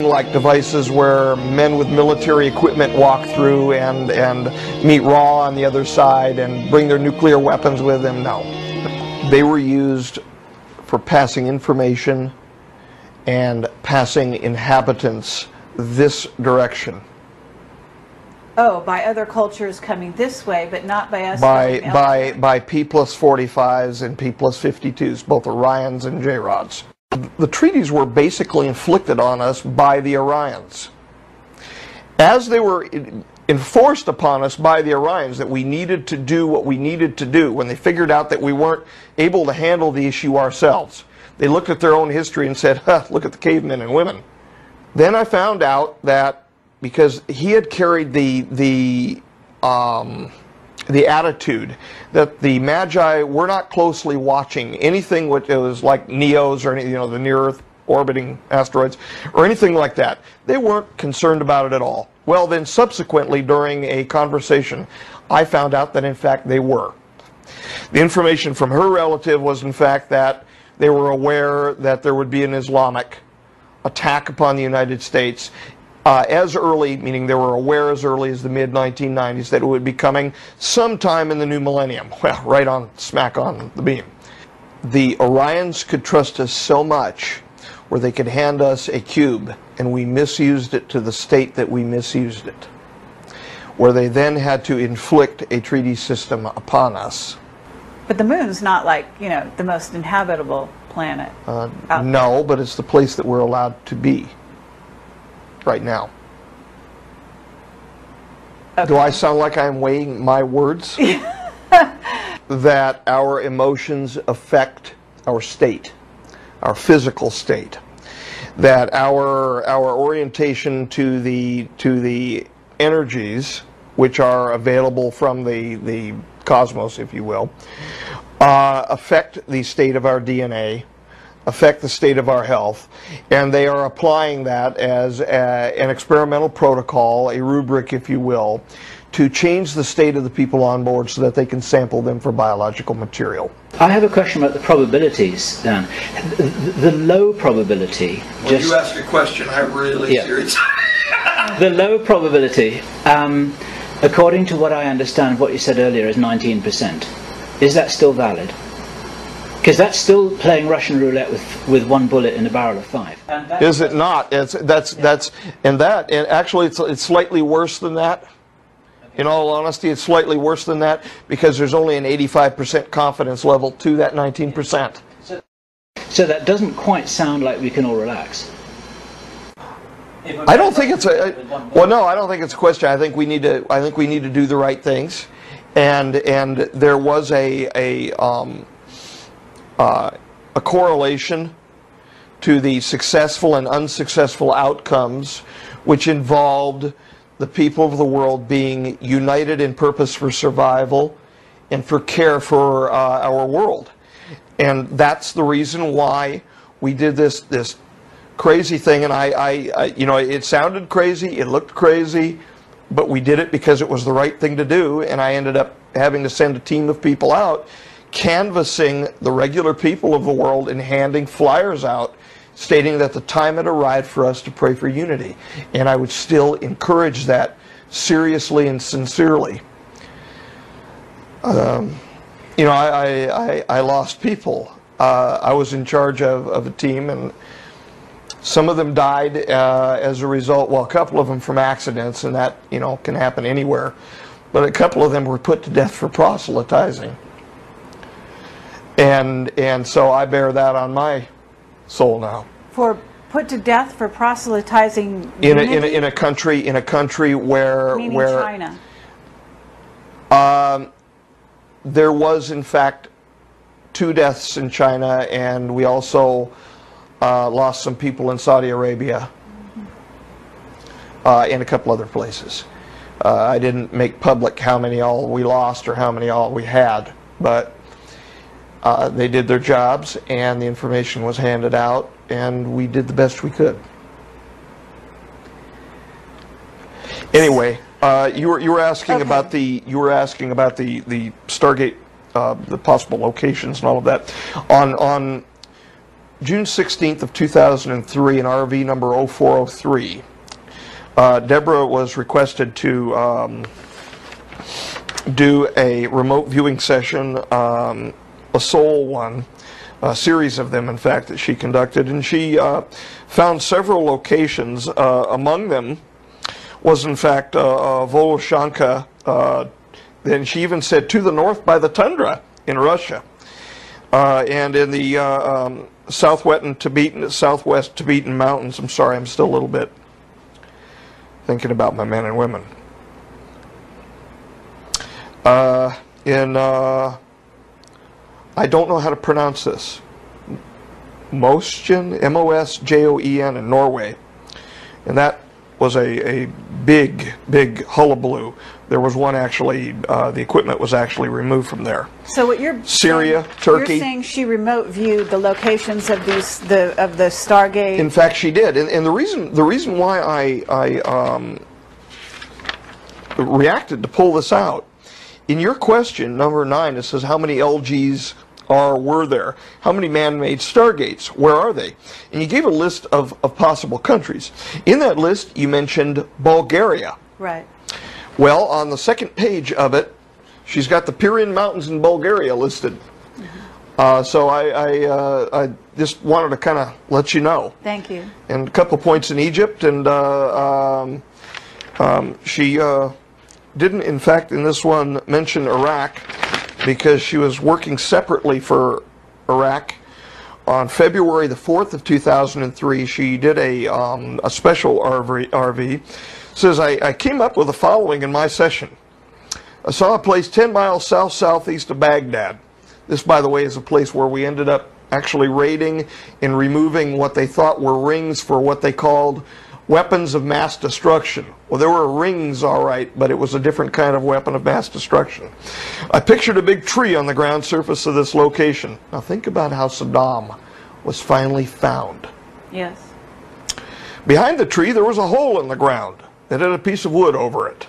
Like devices where men with military equipment walk through and meet Ra on the other side and bring their nuclear weapons with them. No. They were used for passing information and passing inhabitants this direction. Oh, by other cultures coming this way, but not by us. By P plus 45s and P plus 52s, both Orions and J-Rods. The treaties were basically inflicted on us by the Orions. As they were enforced upon us by the Orions that we needed to do what we needed to do, when they figured out that we weren't able to handle the issue ourselves, they looked at their own history and said, look at the cavemen and women. Then I found out that because he had carried the attitude that the Magi were not closely watching anything which was like NEOs or any, the near-Earth orbiting asteroids or anything like that. They weren't concerned about it at all. Well, then subsequently during a conversation, I found out that in fact they were. The information from her relative was in fact that they were aware that there would be an Islamic attack upon the United States as early, meaning they were aware as early as the mid-1990s that it would be coming sometime in the new millennium. Well, right on, smack on the beam. The Orions could trust us so much where they could hand us a cube and we misused it to the state that we misused it, where they then had to inflict a treaty system upon us. But the moon's not like, the most inhabitable planet. No, but it's the place that we're allowed to be right now. Okay. Do I sound like I'm weighing my words? That our emotions affect our state, our physical state. That our orientation to the energies which are available from the cosmos, if you will, affect the state of our DNA, affect the state of our health, and they are applying that as an experimental protocol, a rubric, if you will, to change the state of the people on board so that they can sample them for biological material. I have a question about the probabilities, Dan. The low probability... Well, you asked a question, I'm really serious. The low probability, according to what I understand, what you said earlier is 19%. Is that still valid? Because that's still playing Russian roulette with one bullet in a barrel of five. Is it not? Actually, it's slightly worse than that. Okay. In all honesty, it's slightly worse than that because there's only an 85% confidence level to that 19%. So that doesn't quite sound like we can all relax. I don't think it's I don't think it's a question. I think we need to do the right things, and there was a correlation to the successful and unsuccessful outcomes, which involved the people of the world being united in purpose for survival and for care for our world. And that's the reason why we did this crazy thing, and I it sounded crazy, it looked crazy, but we did it because it was the right thing to do, and I ended up having to send a team of people out canvassing the regular people of the world and handing flyers out stating that the time had arrived for us to pray for unity. And I would still encourage that seriously and sincerely. I lost people. I was in charge of a team, and some of them died as a result, well, a couple of them from accidents, and that, can happen anywhere. But a couple of them were put to death for proselytizing. And so I bear that on my soul now. For put to death for proselytizing in a country where meaning where China. There was in fact 2 deaths in China, and we also lost some people in Saudi Arabia and a couple other places. I didn't make public how many all we lost or how many all we had, but they did their jobs and the information was handed out and we did the best we could. Anyway, you were asking about the you were asking about the Stargate, the possible locations and all of that. On June 16th of 2003, in RV number 0403, Deborah was requested to do a remote viewing session, a sole one, a series of them, in fact, that she conducted, and she found several locations. Among them was, in fact, Voloshanka. Then she even said to the north by the tundra in Russia, and in the southwest Tibetan mountains. I'm sorry, I'm still a little bit thinking about my men and women. I don't know how to pronounce this. Mosjoen, M-O-S-J-O-E-N, in Norway, and that was a big hullabaloo. There was one actually, the equipment was actually removed from there. So what you're Syria, saying, Turkey. You're saying she remote viewed the locations of these of the Stargate. In fact, she did, and the reason why I reacted to pull this out in your question number 9. It says how many LGs were there? How many man-made stargates? Where are they? And you gave a list of possible countries. In that list, you mentioned Bulgaria. Right. Well, on the second page of it, she's got the Pirin Mountains in Bulgaria listed. Mm-hmm. So I just wanted to kind of let you know. Thank you. And a couple points in Egypt, and she didn't, in fact, in this one mention Iraq, because she was working separately for Iraq. On February the 4th of 2003, she did a special RV. Says, I came up with the following in my session. I saw a place 10 miles southeast of Baghdad. This, by the way, is a place where we ended up actually raiding and removing what they thought were rings for what they called weapons of mass destruction. Well, there were rings, all right, but it was a different kind of weapon of mass destruction. I pictured a big tree on the ground surface of this location. Now think about how Saddam was finally found. Yes. Behind the tree, there was a hole in the ground that had a piece of wood over it.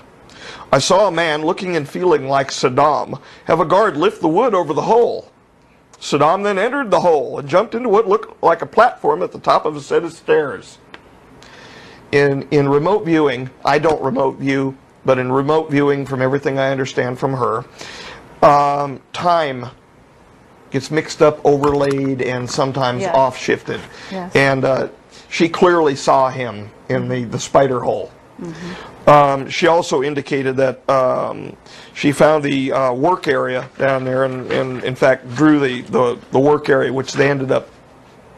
I saw a man looking and feeling like Saddam have a guard lift the wood over the hole. Saddam then entered the hole and jumped into what looked like a platform at the top of a set of stairs. In remote viewing, I don't remote view, but in remote viewing, from everything I understand from her, time gets mixed up, overlaid, and sometimes yes. off-shifted. Yes. And she clearly saw him in the spider hole. Mm-hmm. She also indicated that she found the work area down there, and in fact drew the work area, which they ended up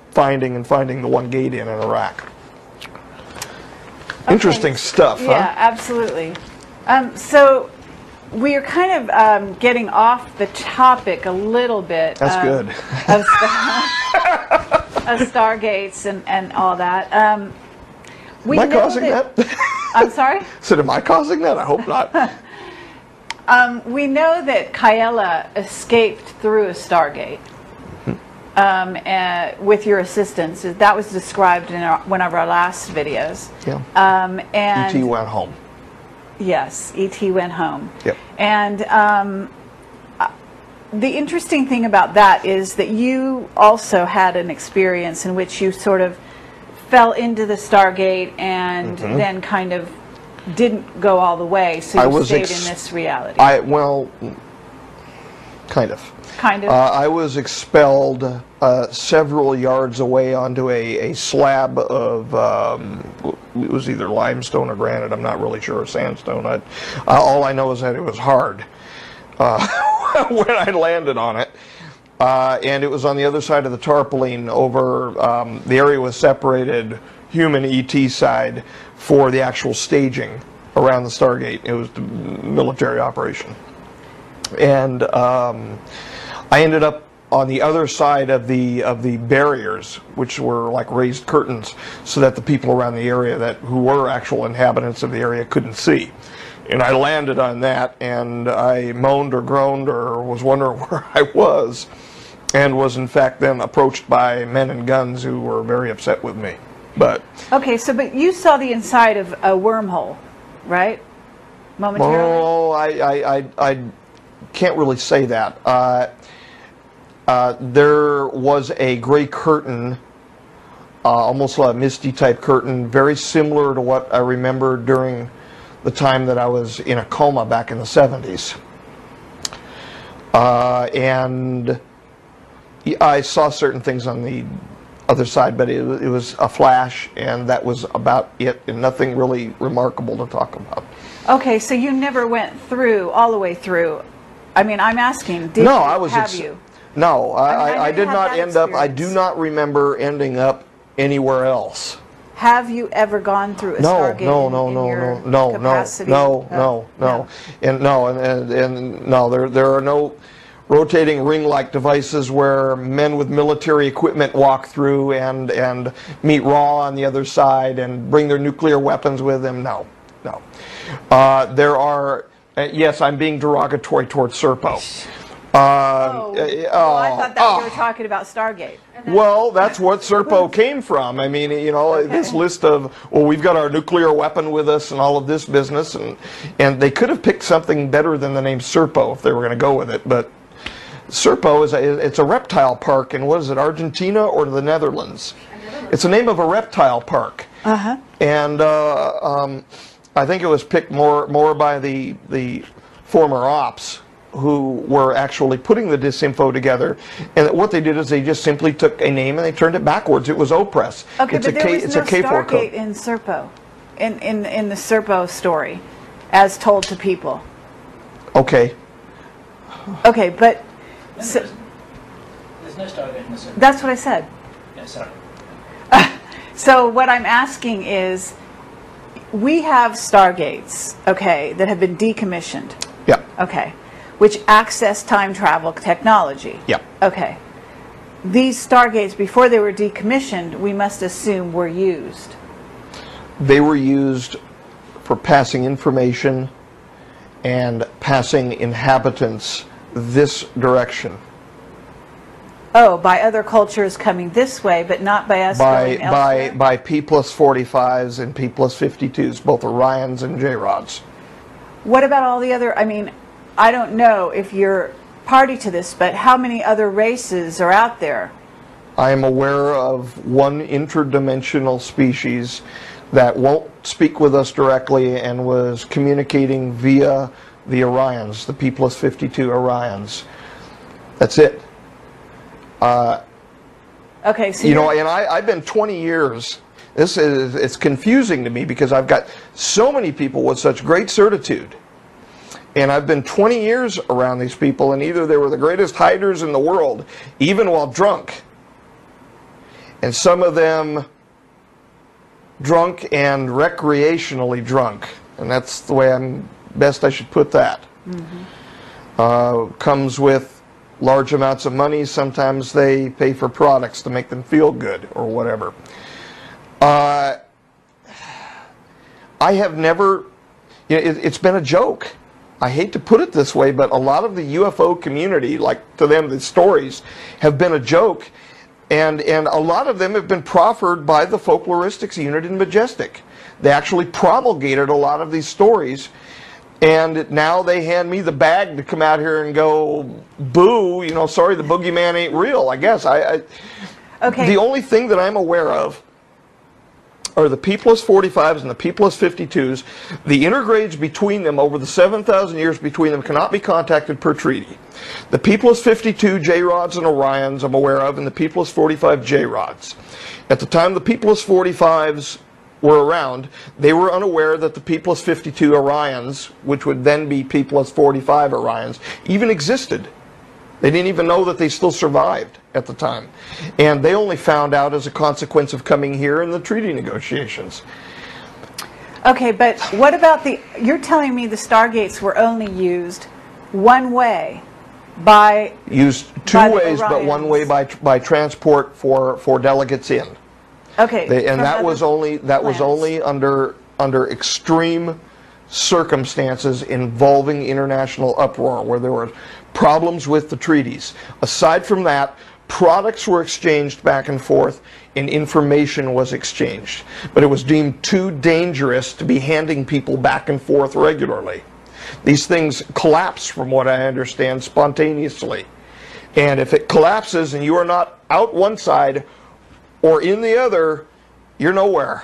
finding the one gate in Iraq. Okay. Interesting stuff, yeah, huh? Yeah, absolutely. So we are kind of getting off the topic a little bit. That's good. Of Stargates and all that. Am I causing that? I'm sorry? So am I causing that? I hope not. We know that Kaela escaped through a Stargate. With your assistance. That was described in one of our last videos. Yeah. And E.T. went home. Yes, E.T. went home. Yep. And the interesting thing about that is that you also had an experience in which you sort of fell into the Stargate and mm-hmm. then kind of didn't go all the way, so you stayed in this reality. Well, kind of. Kind of. I was expelled several yards away onto a slab of, it was either limestone or granite, I'm not really sure, or sandstone. All I know is that it was hard when I landed on it. And it was on the other side of the tarpaulin over, the area was separated, human ET side, for the actual staging around the Stargate. It was the military operation. And I ended up on the other side of the barriers, which were like raised curtains, so that the people around the area that who were actual inhabitants of the area couldn't see. And I landed on that, and I moaned or groaned or was wondering where I was, and was in fact then approached by men in guns who were very upset with me. But okay, so but you saw the inside of a wormhole, right? Momentarily. Oh, I can't really say that. There was a gray curtain, almost like a misty type curtain, very similar to what I remember during the time that I was in a coma back in the 70s. And I saw certain things on the other side, but it was a flash, and that was about it, and nothing really remarkable to talk about. Okay, so you never went through, all the way through. I mean, I'm asking, did you? No, I did not end up, I do not remember ending up anywhere else. Have you ever gone through a Stargate? No. There are no rotating ring-like devices where men with military equipment walk through and meet Ra on the other side and bring their nuclear weapons with them. No, no. There are, yes, I'm being derogatory towards Serpo. Well, I thought that we were talking about Stargate. Well, that's what Serpo came from. I mean, you know, okay. This list of, well, we've got our nuclear weapon with us and all of this business, and they could have picked something better than the name Serpo if they were going to go with it, but Serpo is it's a reptile park in, what is it, Argentina or the Netherlands? It's the name of a reptile park. Uh-huh. And I think it was picked more by the former ops who were actually putting the disinfo together, and what they did is they just simply took a name and they turned it backwards. It was Opress. Okay, but there was no Stargate in Serpo, in the Serpo story, as told to people. Okay. Okay, but there's no Stargate in the Serpo. That's what I said. Yeah, sorry. So what I'm asking is, we have Stargates, okay, that have been decommissioned. Yeah. Okay. Which access time travel technology. Yeah. Okay. These Stargates, before they were decommissioned, we must assume were used. They were used for passing information and passing inhabitants this direction. Oh, by other cultures coming this way, but not by us going elsewhere? By P+45s and P+52s, both Orions and J-Rods. What about all the other, I mean, I don't know if you're party to this, but how many other races are out there? I am aware of one interdimensional species that won't speak with us directly and was communicating via the Orions, the P+52 Orions. That's it. Okay, so you know, and I've been 20 years. This is, it's confusing to me because I've got so many people with such great certitude. And I've been 20 years around these people, and either they were the greatest hiders in the world, even while drunk. And some of them drunk and recreationally drunk. And that's the way I'm best I should put that. Mm-hmm. Comes with large amounts of money. Sometimes they pay for products to make them feel good or whatever. I have never, you know, it's been a joke. I hate to put it this way, but a lot of the UFO community, like to them, the stories have been a joke, and a lot of them have been proffered by the folkloristics unit in Majestic. They actually promulgated a lot of these stories, and now they hand me the bag to come out here and go, boo, you know, sorry, the boogeyman ain't real, I guess. Okay. The only thing that I'm aware of are the P+45s and the P+52s. The intergrades between them, over the 7,000 years between them, cannot be contacted per treaty. The P+52 J-Rods and Orions I'm aware of, and the P+45 J-Rods. At the time the P+45s were around, they were unaware that the P+52 Orions, which would then be P+45 Orions, even existed. They didn't even know that they still survived at the time. And they only found out as a consequence of coming here in the treaty negotiations. Okay, but what about you're telling me the Stargates were only used one way by used two by ways, but one way by transport for delegates in. Okay. And that was only under extreme circumstances involving international uproar, where there were problems with the treaties. Aside from that, products were exchanged back and forth, and information was exchanged. But it was deemed too dangerous to be handing people back and forth regularly. These things collapse, from what I understand, spontaneously. And if it collapses and you are not out one side or in the other, you're nowhere.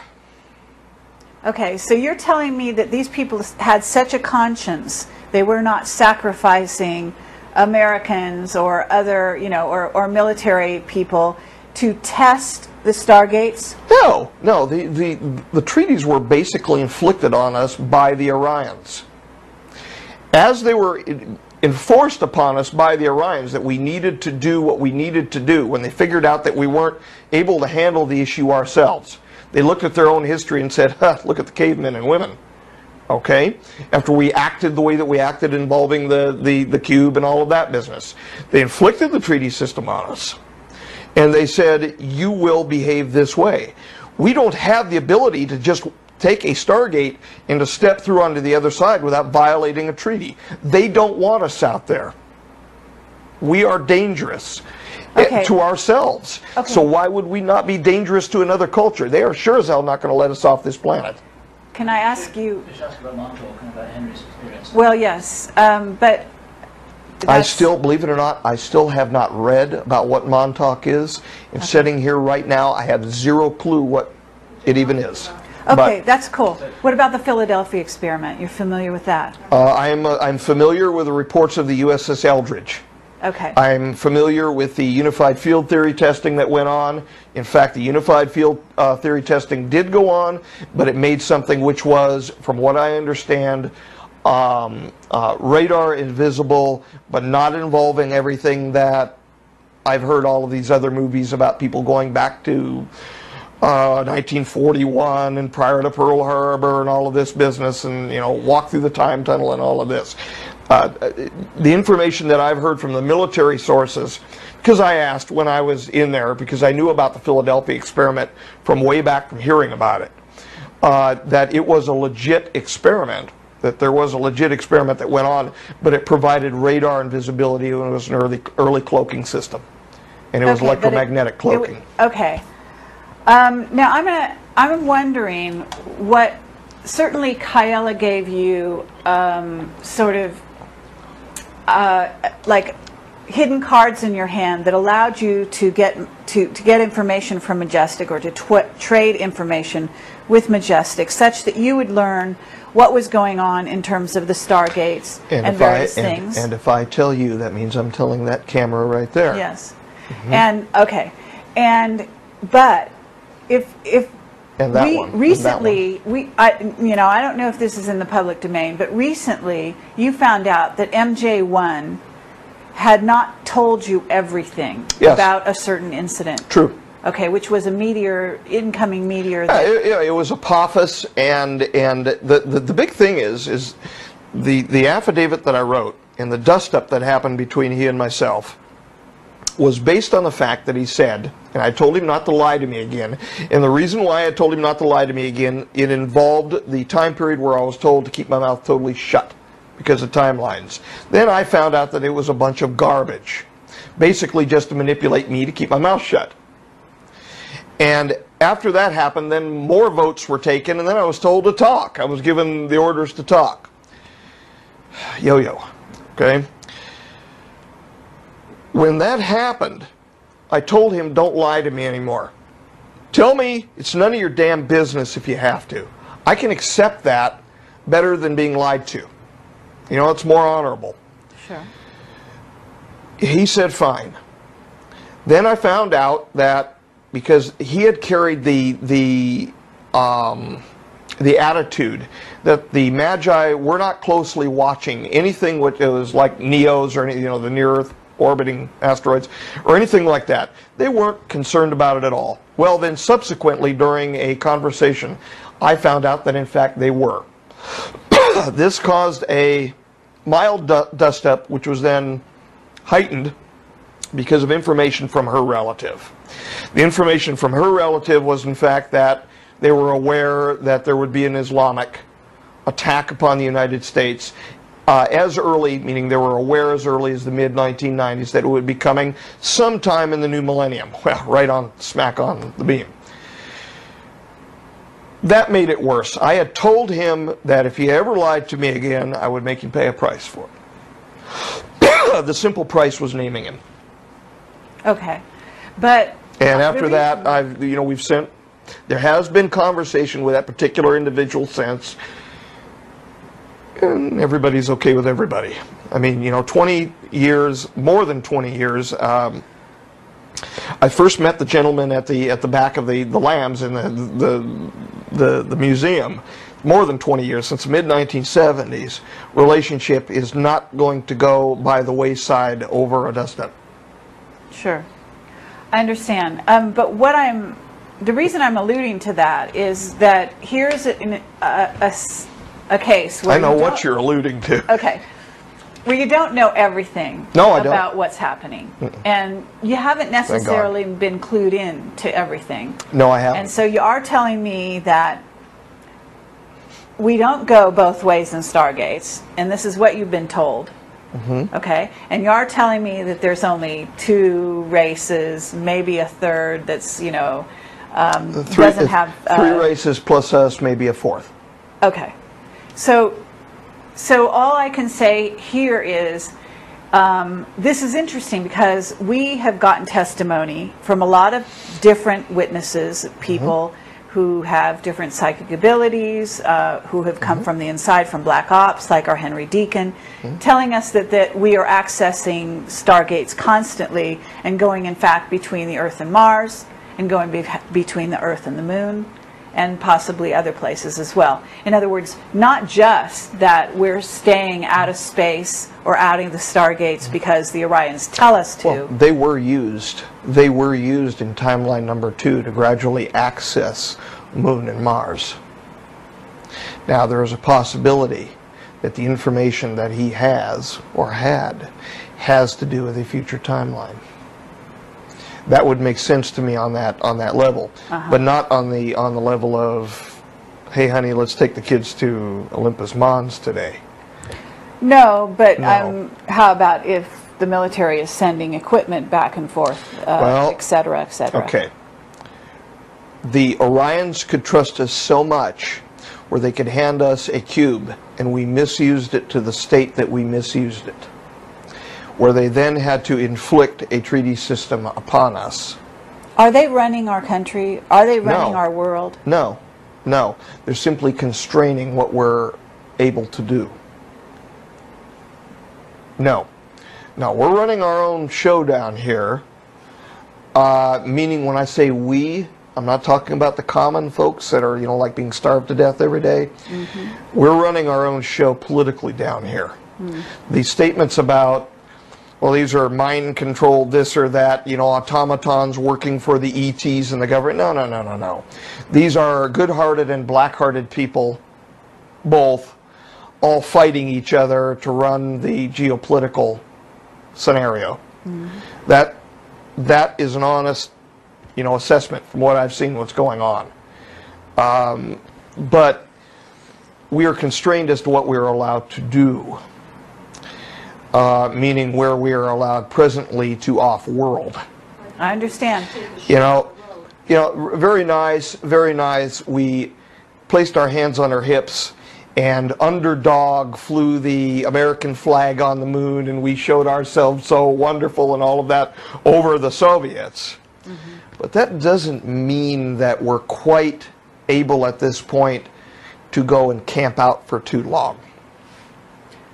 Okay, so you're telling me that these people had such a conscience, they were not sacrificing Americans or other, you know, or military people to test the Stargates? No, no. The treaties were basically inflicted on us by the Orions. As they were enforced upon us by the Orions that we needed to do what we needed to do, when they figured out that we weren't able to handle the issue ourselves, they looked at their own history and said, huh, look at the cavemen and women. Okay? After we acted the way that we acted involving the cube and all of that business, they inflicted the treaty system on us. And they said, you will behave this way. We don't have the ability to just take a Stargate and to step through onto the other side without violating a treaty. They don't want us out there. We are dangerous. Okay. To ourselves. Okay. So why would we not be dangerous to another culture? They are sure as hell not going to let us off this planet. Can I ask you... Just ask about Montauk and about Henry's experience. Well, yes, but... I still, believe it or not, I still have not read about what Montauk is. And okay. Sitting here right now, I have zero clue what it even is. Okay, but that's cool. What about the Philadelphia experiment? You're familiar with that? I'm familiar with the reports of the USS Eldridge. Okay. I'm familiar with the unified field theory testing that went on. In fact, the unified field theory testing did go on, but it made something which was, from what I understand, radar invisible, but not involving everything that I've heard all of these other movies about people going back to 1941 and prior to Pearl Harbor and all of this business and, you know, walk through the time tunnel and all of this. The information that I've heard from the military sources, because I asked when I was in there, because I knew about the Philadelphia experiment from way back from hearing about it, that it was a legit experiment, that there was a legit experiment that went on, but it provided radar invisibility and it was an early cloaking system. And it was electromagnetic cloaking. Okay. Now I'm wondering what, certainly Kayela gave you sort of like hidden cards in your hand that allowed you to get information from Majestic, or to trade information with Majestic, such that you would learn what was going on in terms of the Stargates and various things. And if I tell you, that means I'm telling that camera right there. Yes. Mm-hmm. And okay. And but if and that one. Recently, and that one. I don't know if this is in the public domain, but recently you found out that MJ1 had not told you everything. Yes. About a certain incident. True. Okay, which was a meteor, incoming meteor. That it was Apophis, and the big thing is the affidavit that I wrote and the dust-up that happened between he and myself was based on the fact that he said, and I told him not to lie to me again, and the reason why I told him not to lie to me again, it involved the time period where I was told to keep my mouth totally shut because of timelines. Then I found out that it was a bunch of garbage, basically just to manipulate me to keep my mouth shut. And after that happened, then more votes were taken, and then I was told to talk. I was given the orders to talk. Yo-yo, okay? When that happened, I told him, don't lie to me anymore. Tell me it's none of your damn business if you have to. I can accept that better than being lied to. You know, it's more honorable. Sure. He said, fine. Then I found out that because he had carried the attitude that the Magi were not closely watching anything which was like NEOs or any, you know, the near-Earth orbiting asteroids or anything like that. They weren't concerned about it at all. Well, then subsequently during a conversation, I found out that in fact they were. This caused a mild dust-up, which was then heightened because of information from her relative. The information from her relative was, in fact, that they were aware that there would be an Islamic attack upon the United States as early, meaning they were aware as early as the mid-1990s that it would be coming sometime in the new millennium. Well, right on, smack on the beam. That made it worse. I had told him that if he ever lied to me again, I would make him pay a price for it. The simple price was naming him. Okay, but and after that, we've sent. There has been conversation with that particular individual since, and everybody's okay with everybody. I mean, 20 years, more than 20 years. I first met the gentleman at the back of the Lambs in the museum. More than 20 years, since the mid-1970s, relationship is not going to go by the wayside over a dust-up. Sure, I understand. But what the reason I'm alluding to that is that here's a case where I know what you're alluding to. Okay. Well, you don't know everything about what's happening. Mm-mm. And you haven't necessarily been clued in to everything. No, I haven't. And so you are telling me that we don't go both ways in stargates, and this is what you've been told. Mm-hmm. Okay? And you are telling me that there's only two races, maybe a third that's, doesn't have... three races plus us, maybe a fourth. Okay. So all I can say here is this is interesting because we have gotten testimony from a lot of different witnesses, people mm-hmm. who have different psychic abilities, who have come mm-hmm. from the inside, from Black Ops, like our Henry Deacon, mm-hmm. telling us that we are accessing stargates constantly and going, in fact, between the Earth and Mars and going between the Earth and the Moon, and possibly other places as well. In other words, not just that we're staying out of space or out of the stargates because the Orions tell us to. Well, they were used. They were used in timeline number 2 to gradually access Moon and Mars. Now, there is a possibility that the information that he has or has to do with a future timeline. That would make sense to me on that level, uh-huh. but not on the level of, hey honey, let's take the kids to Olympus Mons today. No, but no. How about if the military is sending equipment back and forth, etc., etc. Okay. The Orions could trust us so much, where they could hand us a cube and we misused it to the state that we misused it, where they then had to inflict a treaty system upon us. Are they running our country? Are they running our world? No, no. They're simply constraining what we're able to do. No. No, we're running our own show down here, meaning when I say we, I'm not talking about the common folks that are, like being starved to death every day. Mm-hmm. We're running our own show politically down here. Mm. These statements about, well, these are mind-controlled this or that, automatons working for the ETs and the government. No, no, no, no, no. These are good-hearted and black-hearted people, both, all fighting each other to run the geopolitical scenario. Mm-hmm. That is an honest, assessment from what I've seen, what's going on. But we are constrained as to what we are allowed to do. Meaning where we are allowed presently to off-world. I understand. Very nice, very nice. We placed our hands on our hips and underdog flew the American flag on the moon and we showed ourselves so wonderful and all of that over the Soviets. Mm-hmm. But that doesn't mean that we're quite able at this point to go and camp out for too long.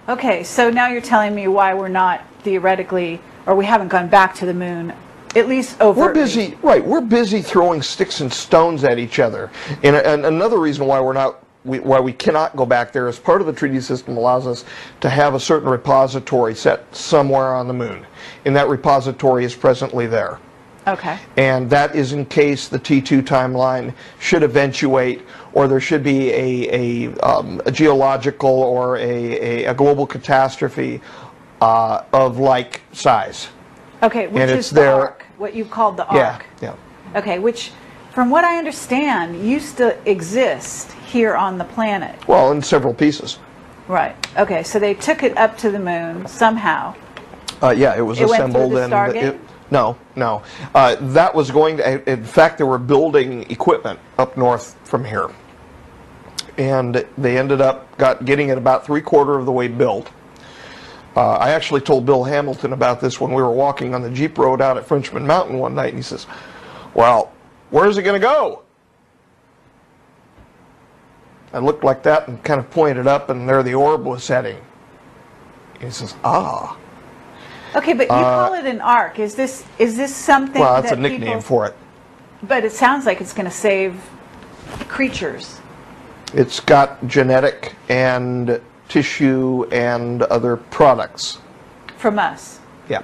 Okay, so now you're telling me why we're not theoretically, or we haven't gone back to the moon, at least overtly. We're busy, right? We're busy throwing sticks and stones at each other. And another reason why we cannot go back there is part of the treaty system allows us to have a certain repository set somewhere on the moon, and that repository is presently there. Okay. And that is in case the T2 timeline should eventuate, or there should be a geological or a global catastrophe of like size. Okay, which and is the arc, what you called the arc. Yeah, yeah. Okay, which, from what I understand, used to exist here on the planet. Well, in several pieces. Right. Okay, so they took it up to the moon somehow. Yeah, it was assembled. Went through the Stargate? No. That was going to, in fact, they were building equipment up north from here. And they ended up getting it about three-quarters of the way built. I actually told Bill Hamilton about this when we were walking on the Jeep Road out at Frenchman Mountain one night, and he says, well, where's it going to go? I looked like that and kind of pointed up, and there the orb was setting. He says, ah. Okay, but you call it an arc. Is this something? Well, that's a nickname for it. But it sounds like it's going to save creatures. It's got genetic and tissue and other products. From us? Yeah.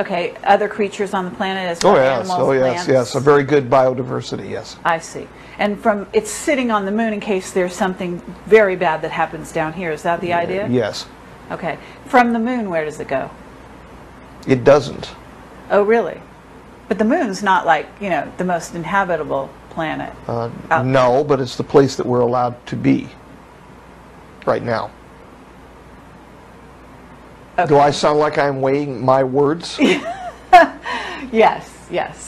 Okay, other creatures on the planet as well, animals, plants. Yes, a very good biodiversity, yes. I see. And from it's sitting on the moon in case there's something very bad that happens down here. Is that the idea? Yes. Okay. From the moon, where does it go? It doesn't. Oh, really? But the moon's not like, you know, the most inhabitable planet. No, but it's the place that we're allowed to be right now. Okay. Do I sound like I'm weighing my words? Yes.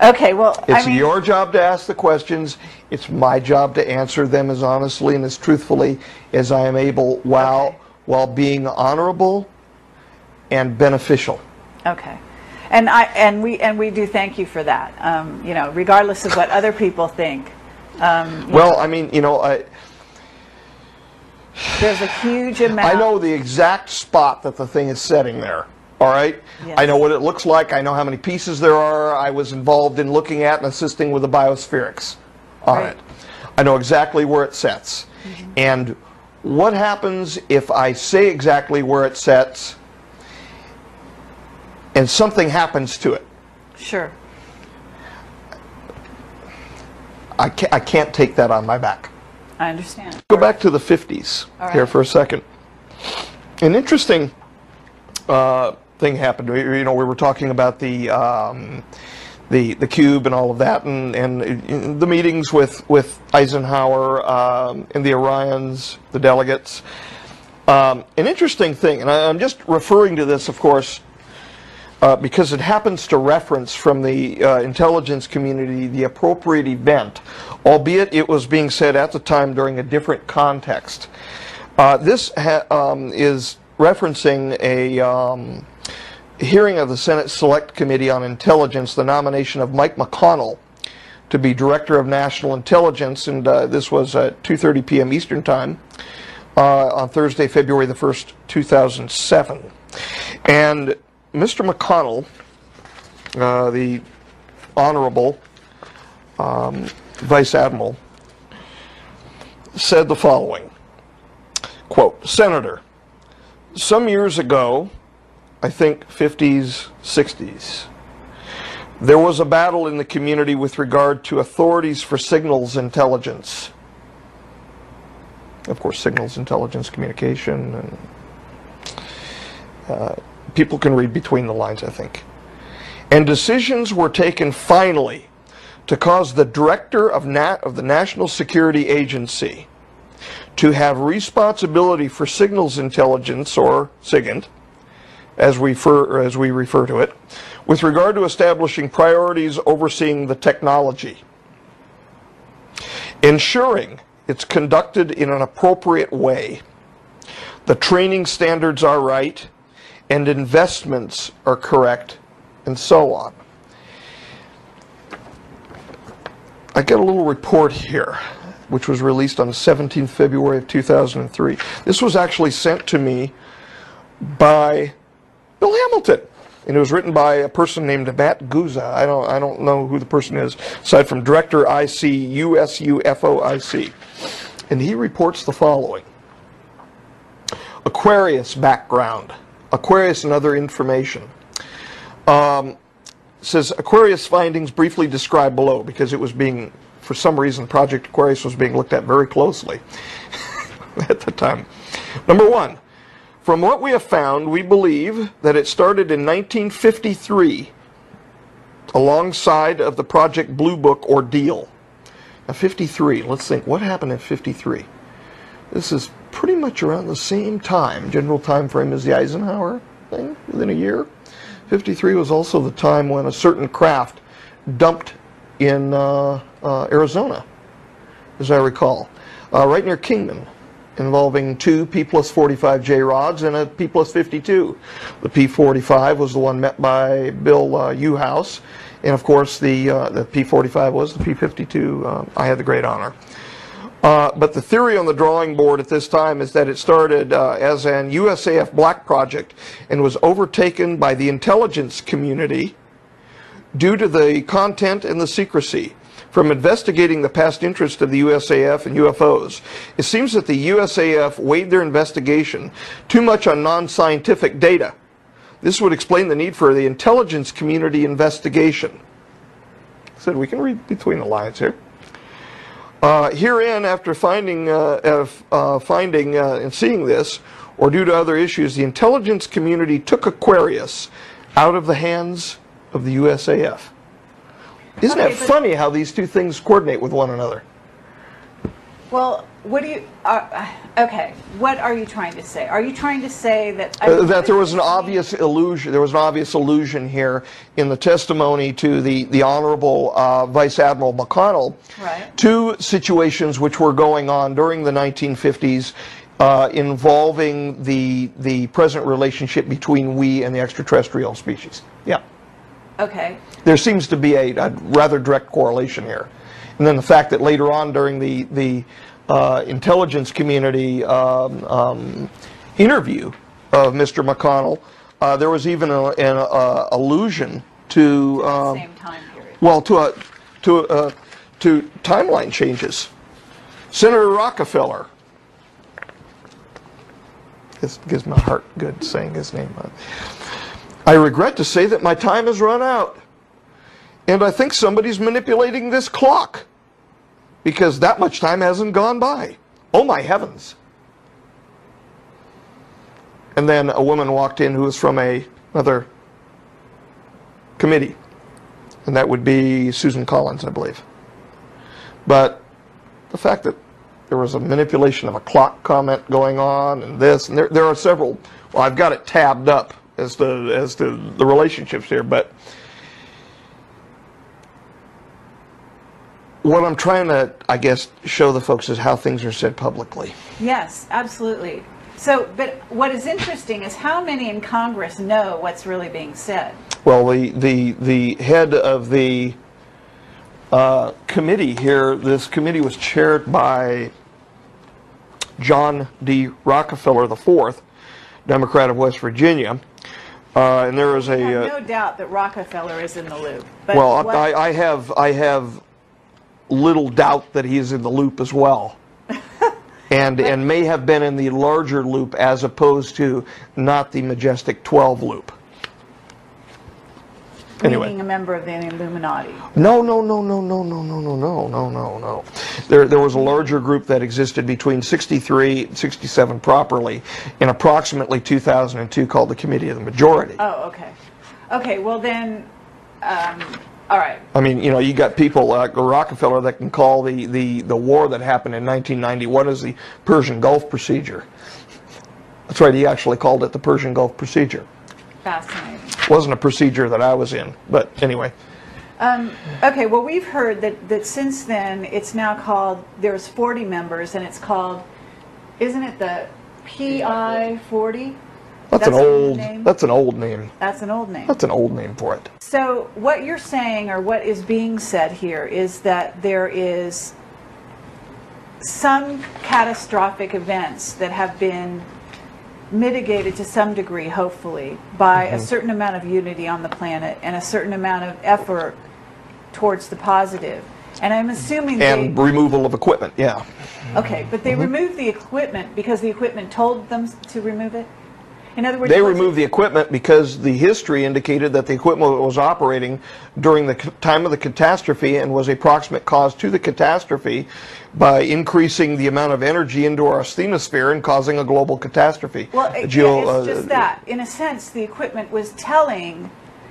Okay, well, it's your job to ask the questions. It's my job to answer them as honestly and as truthfully as I am able while being honorable and beneficial. Okay, and we do thank you for that. You know, regardless of what other people think. There's a huge amount. I know the exact spot that the thing is setting there. All right, yes. I know what it looks like. I know how many pieces there are. I was involved in looking at and assisting with the biospherics on it. I know exactly where it sets, and what happens if I say exactly where it sets. And something happens to it. Sure. I can't take that on my back. I understand. Go back to the 50s here for a second. An interesting thing happened. You know, we were talking about the cube and all of that, and the meetings with Eisenhower and the Orions, the delegates. An interesting thing, and I'm just referring to this, of course, because it happens to reference from the intelligence community the appropriate event, albeit it was being said at the time during a different context. This is referencing a hearing of the Senate Select Committee on Intelligence, the nomination of Mike McConnell to be Director of National Intelligence, and this was at 2:30 p.m. Eastern Time on Thursday, February the 1st, 2007. And Mr. McConnell, the Honorable Vice Admiral, said the following, quote, Senator, some years ago, I think 50s, 60s, there was a battle in the community with regard to authorities for signals intelligence. Of course, signals intelligence communication and people can read between the lines, I think. And decisions were taken finally to cause the director of the National Security Agency to have responsibility for signals intelligence, or SIGINT, as we refer to it, with regard to establishing priorities overseeing the technology, ensuring it's conducted in an appropriate way, the training standards are right, and investments are correct, and so on. I got a little report here, which was released on the 17th February of 2003. This was actually sent to me by Bill Hamilton, and it was written by a person named Matt Guza. I don't know who the person is, aside from Director ICUSUFOIC. And he reports the following. Aquarius background. Aquarius and other information. Says Aquarius findings briefly described below, because it was being, for some reason, Project Aquarius was being looked at very closely at the time. Number one, From what we have found, we believe that it started in 1953 alongside of the Project Blue Book ordeal. Now 53, let's think, what happened in 53? This is pretty much around the same time, general time frame as the Eisenhower thing, within a year. 53 was also the time when a certain craft dumped in Arizona, as I recall, right near Kingman, involving two P+45J rods and a P+52. The P45 was the one met by Bill Uhouse, and of course the P45 was the P52. I had the great honor. But the theory on the drawing board at this time is that it started as an USAF black project and was overtaken by the intelligence community due to the content and the secrecy. From investigating the past interest of the USAF and UFOs, it seems that the USAF weighed their investigation too much on non-scientific data. This would explain the need for the intelligence community investigation. So we can read between the lines here. Herein, after finding and seeing this, or due to other issues, the intelligence community took Aquarius out of the hands of the USAF. Isn't it funny how these two things coordinate with one another? Well, what do you? Okay, what are you trying to say? Are you trying to say that that there was an obvious illusion? There was an obvious illusion here in the testimony to the Honorable Vice Admiral McConnell. Right. Two situations which were going on during the 1950s. Involving the present relationship between we and the extraterrestrial species. Yeah. Okay. There seems to be a rather direct correlation here, and then the fact that later on during the intelligence community interview of Mr. McConnell, there was even an allusion to the same time period. Well, to timeline changes. Senator Rockefeller. This gives my heart good saying his name. I regret to say that my time has run out, and I think somebody's manipulating this clock, because that much time hasn't gone by. Oh my heavens. And then a woman walked in who was from another committee, and that would be Susan Collins, I believe. But the fact that there was a manipulation of a clock comment going on, and this, and there are several. Well, I've got it tabbed up as to the relationships here, but what I'm trying to, I guess, show the folks is how things are said publicly. Yes, absolutely. So, but what is interesting is how many in Congress know what's really being said. Well, the head of the committee here, this committee was chaired by John D. Rockefeller IV, Democrat of West Virginia, and there is a. I have no doubt that Rockefeller is in the loop. But well, I have little doubt that he is in the loop as well, and may have been in the larger loop as opposed to not the Majestic 12 loop. Anyway. Being a member of the Illuminati. No. There was a larger group that existed between 63 and 67 properly in approximately 2002 called the Committee of the Majority. Oh, okay. Okay, well then, all right. I mean, you know, you got people like Rockefeller that can call the war that happened in 1991 as the Persian Gulf Procedure. That's right, he actually called it the Persian Gulf Procedure. Fascinating. Wasn't a procedure that I was in, but anyway. Okay, well, we've heard that since then it's now called, there's 40 members, and it's called, isn't it the PI 40? That's an old name for it. So what you're saying, or what is being said here, is that there is some catastrophic events that have been mitigated to some degree, hopefully, by a certain amount of unity on the planet and a certain amount of effort towards the positive. And I'm assuming and removal of equipment, yeah. Okay, but they removed the equipment because the equipment told them to remove it? In other words, they removed the equipment because the history indicated that the equipment was operating during the time of the catastrophe and was a proximate cause to the catastrophe by increasing the amount of energy into our asthenosphere and causing a global catastrophe. Well, it's just that. In a sense, the equipment was telling,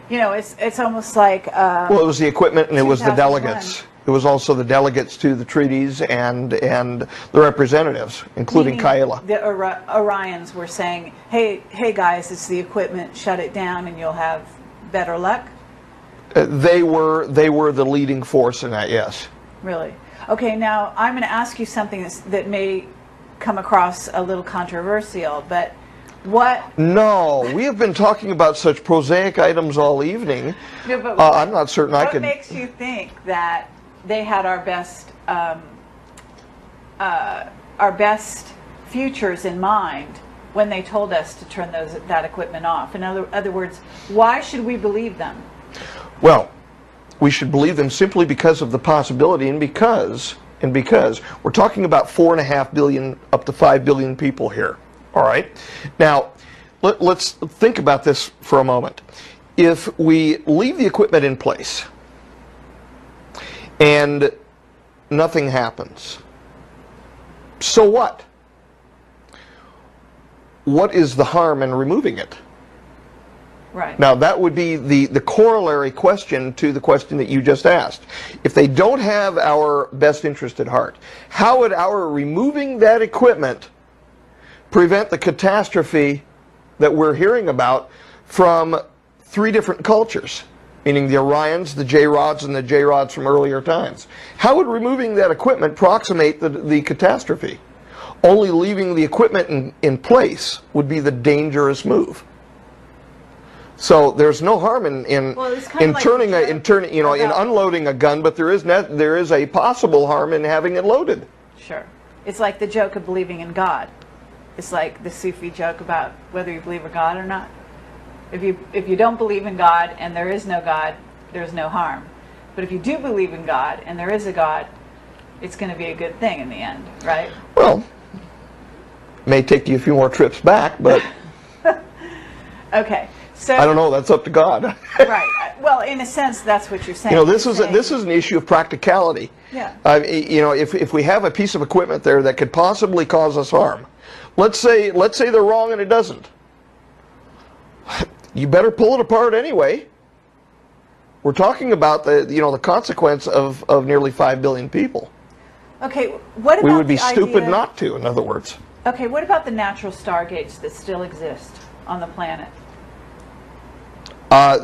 you know, it's almost like... well, it was the equipment and it was the delegates. It was also the delegates to the treaties and the representatives, including Kaela. The Orions were saying, hey guys, it's the equipment, shut it down and you'll have better luck? They were the leading force in that, yes. Really? Okay, now I'm going to ask you something that may come across a little controversial, but what? No, we have been talking about such prosaic items all evening. No, but I'm not certain I could... What makes you think that they had our best futures in mind when they told us to turn that equipment off? In other words, why should we believe them? Well, we should believe them simply because of the possibility, and because we're talking about 4.5 billion up to 5 billion people here. All right, now let's think about this for a moment. If we leave the equipment in place and nothing happens, so what? What is the harm in removing it? Right. Now that would be the corollary question to the question that you just asked. If they don't have our best interest at heart, how would our removing that equipment prevent the catastrophe that we're hearing about from 3 different cultures? Meaning the Orions, the J-Rods, and the J-Rods from earlier times. How would removing that equipment proximate the catastrophe? Only leaving the equipment in place would be the dangerous move. So there's no harm in unloading a gun, but there is a possible harm in having it loaded. Sure, it's like the joke of believing in God. It's like the Sufi joke about whether you believe in God or not. If you don't believe in God and there is no God, there's no harm. But if you do believe in God and there is a God, it's going to be a good thing in the end, right? Well, it may take you a few more trips back, but... Okay, so... I don't know, that's up to God. Right. Well, in a sense, that's what you're saying. You know, this is an issue of practicality. Yeah. You know, if we have a piece of equipment there that could possibly cause us harm, let's say they're wrong and it doesn't. You better pull it apart anyway. We're talking about the consequence of nearly 5 billion people. Okay, what about we would be stupid not to, in other words. Okay, what about the natural stargates that still exist on the planet? What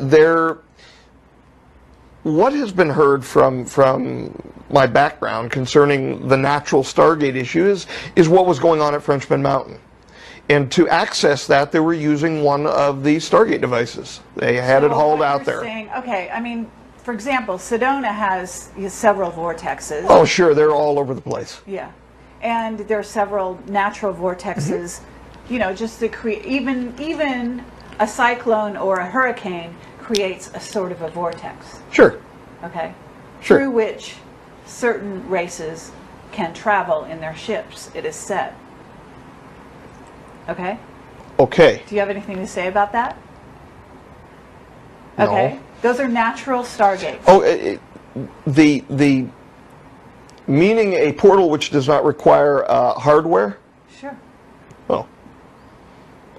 has been heard from my background concerning the natural stargate issue is what was going on at Frenchman Mountain. And to access that, they were using one of the Stargate devices. They had it hauled out there. Saying, okay, I mean, for example, Sedona has several vortexes. Oh, sure, they're all over the place. Yeah, and there are several natural vortexes. Mm-hmm. You know, just to create, even a cyclone or a hurricane creates a sort of a vortex. Sure. Okay. Sure. Through which certain races can travel in their ships, it is said. Okay. Okay. Do you have anything to say about that? Okay. No. Those are natural stargates. Oh, the meaning a portal which does not require hardware? Sure. Oh.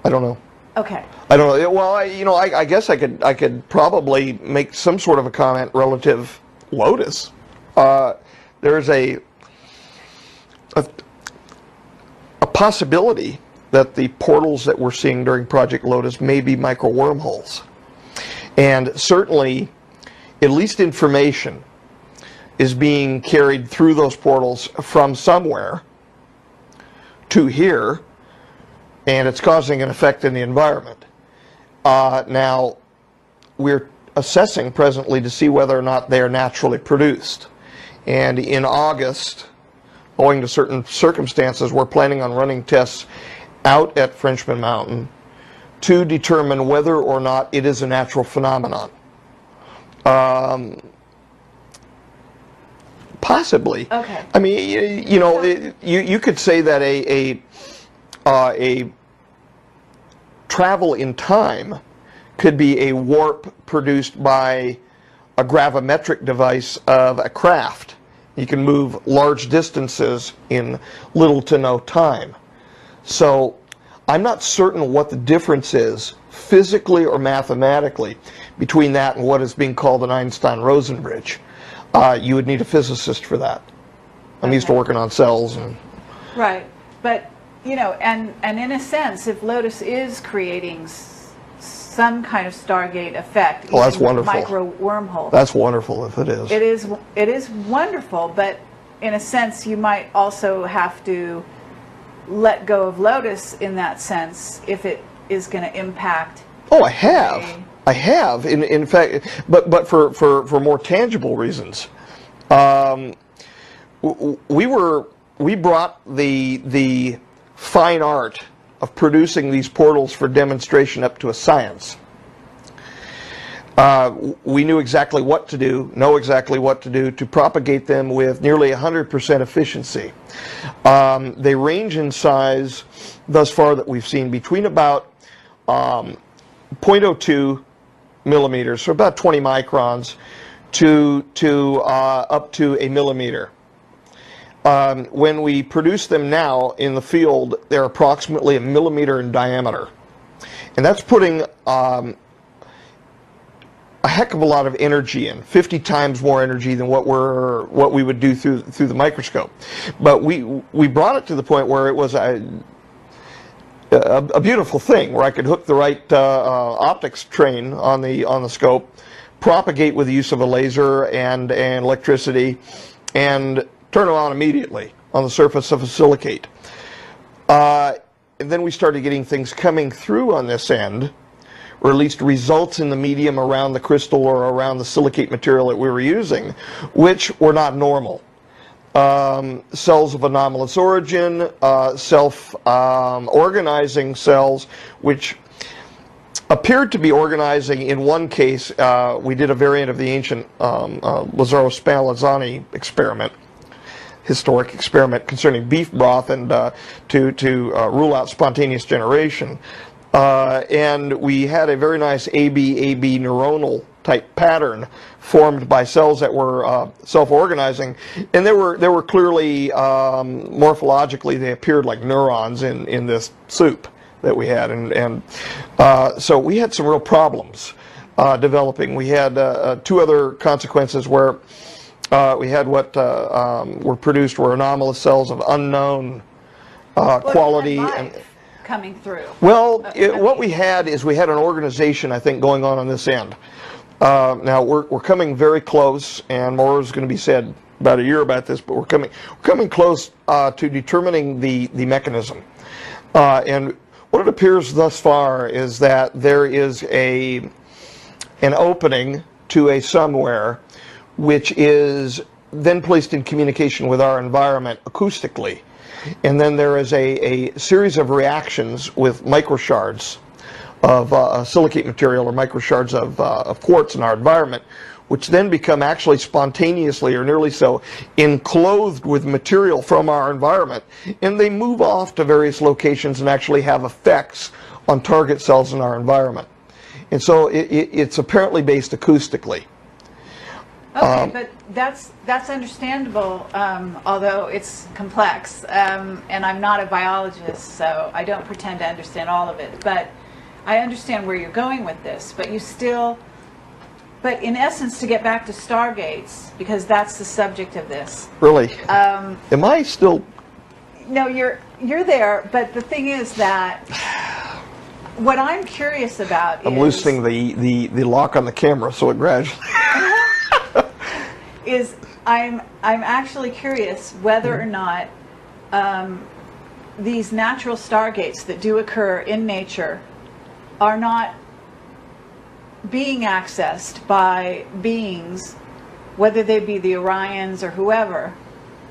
I don't know. Okay. I don't know. Well, I guess I could probably make some sort of a comment relative Lotus. There's a possibility that the portals that we're seeing during Project Lotus may be micro wormholes. And certainly, at least information is being carried through those portals from somewhere to here, and it's causing an effect in the environment. Now, we're assessing presently to see whether or not they are naturally produced. And in August, owing to certain circumstances, we're planning on running tests out at Frenchman Mountain to determine whether or not it is a natural phenomenon. Possibly. Okay. I mean, you could say that a travel in time could be a warp produced by a gravimetric device of a craft. You can move large distances in little to no time. So I'm not certain what the difference is, physically or mathematically, between that and what is being called an Einstein-Rosen bridge. You would need a physicist for that. I'm used to working on cells. And right. But, you know, and in a sense, if Lotus is creating some kind of Stargate effect, oh, that's wonderful. Micro wormhole. That's wonderful if it is. It is wonderful, but in a sense, you might also have to let go of Lotus in that sense if it is going to impact. Oh, I have. I have, in fact, but for more tangible reasons. We brought the fine art of producing these portals for demonstration up to a science. We knew exactly what to do, know exactly what to do to propagate them with nearly 100% efficiency. They range in size thus far that we've seen between about 0.02 millimeters, so about 20 microns, to up to a millimeter. When we produce them now in the field, they're approximately a millimeter in diameter. And that's putting a heck of a lot of energy in, 50 times more energy than what we would do through the microscope. But we brought it to the point where it was a beautiful thing, where I could hook the right optics train on the scope, propagate with the use of a laser and electricity, and turn it on immediately on the surface of a silicate. And then we started getting things coming through on this end, or at least results in the medium around the crystal or around the silicate material that we were using, which were not normal. Cells of anomalous origin, self-organizing cells, which appeared to be organizing. In one case, we did a variant of the ancient Lazzaro Spallanzani experiment, historic experiment concerning beef broth, and to rule out spontaneous generation. And we had a very nice AB-AB neuronal type pattern formed by cells that were self-organizing, and they were clearly morphologically they appeared like neurons in this soup that we had, and so we had some real problems developing. We had two other consequences where we had what were produced were anomalous cells of unknown quality and coming through. Well, what we had is we had an organization, I think, going on this end. Now we're coming very close, and more is going to be said about a year about this, but we're coming close to determining the mechanism. And what it appears thus far is that there is an opening to a somewhere, which is then placed in communication with our environment acoustically. And then there is a series of reactions with microshards of silicate material or microshards of quartz in our environment, which then become actually spontaneously or nearly so enclosed with material from our environment. And they move off to various locations and actually have effects on target cells in our environment. And so it's apparently based acoustically. Okay, but that's understandable, although it's complex, and I'm not a biologist, so I don't pretend to understand all of it. But I understand where you're going with this. But in essence, to get back to Stargates, because that's the subject of this. Really? Am I still? No, you're there. But the thing is that what I'm curious about is, I'm loosening the lock on the camera, so it gradually. Is I'm actually curious whether or not these natural stargates that do occur in nature are not being accessed by beings, whether they be the Orions or whoever,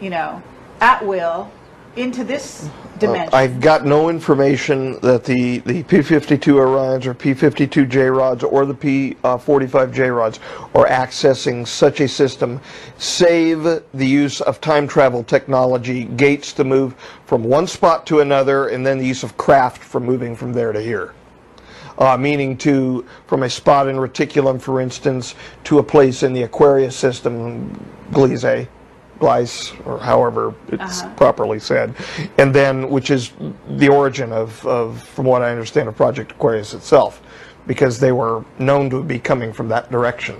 you know, at will, into this dimension. I've got no information that the P-52 Orions or P-52 J-Rods or the P-45 J-Rods are accessing such a system, save the use of time travel technology, gates to move from one spot to another, and then the use of craft for moving from there to here. meaning to, from a spot in reticulum, for instance, to a place in the aquarius system, gliese, or however it's properly said, and then which is the origin of, from what I understand, of Project Aquarius itself, because they were known to be coming from that direction,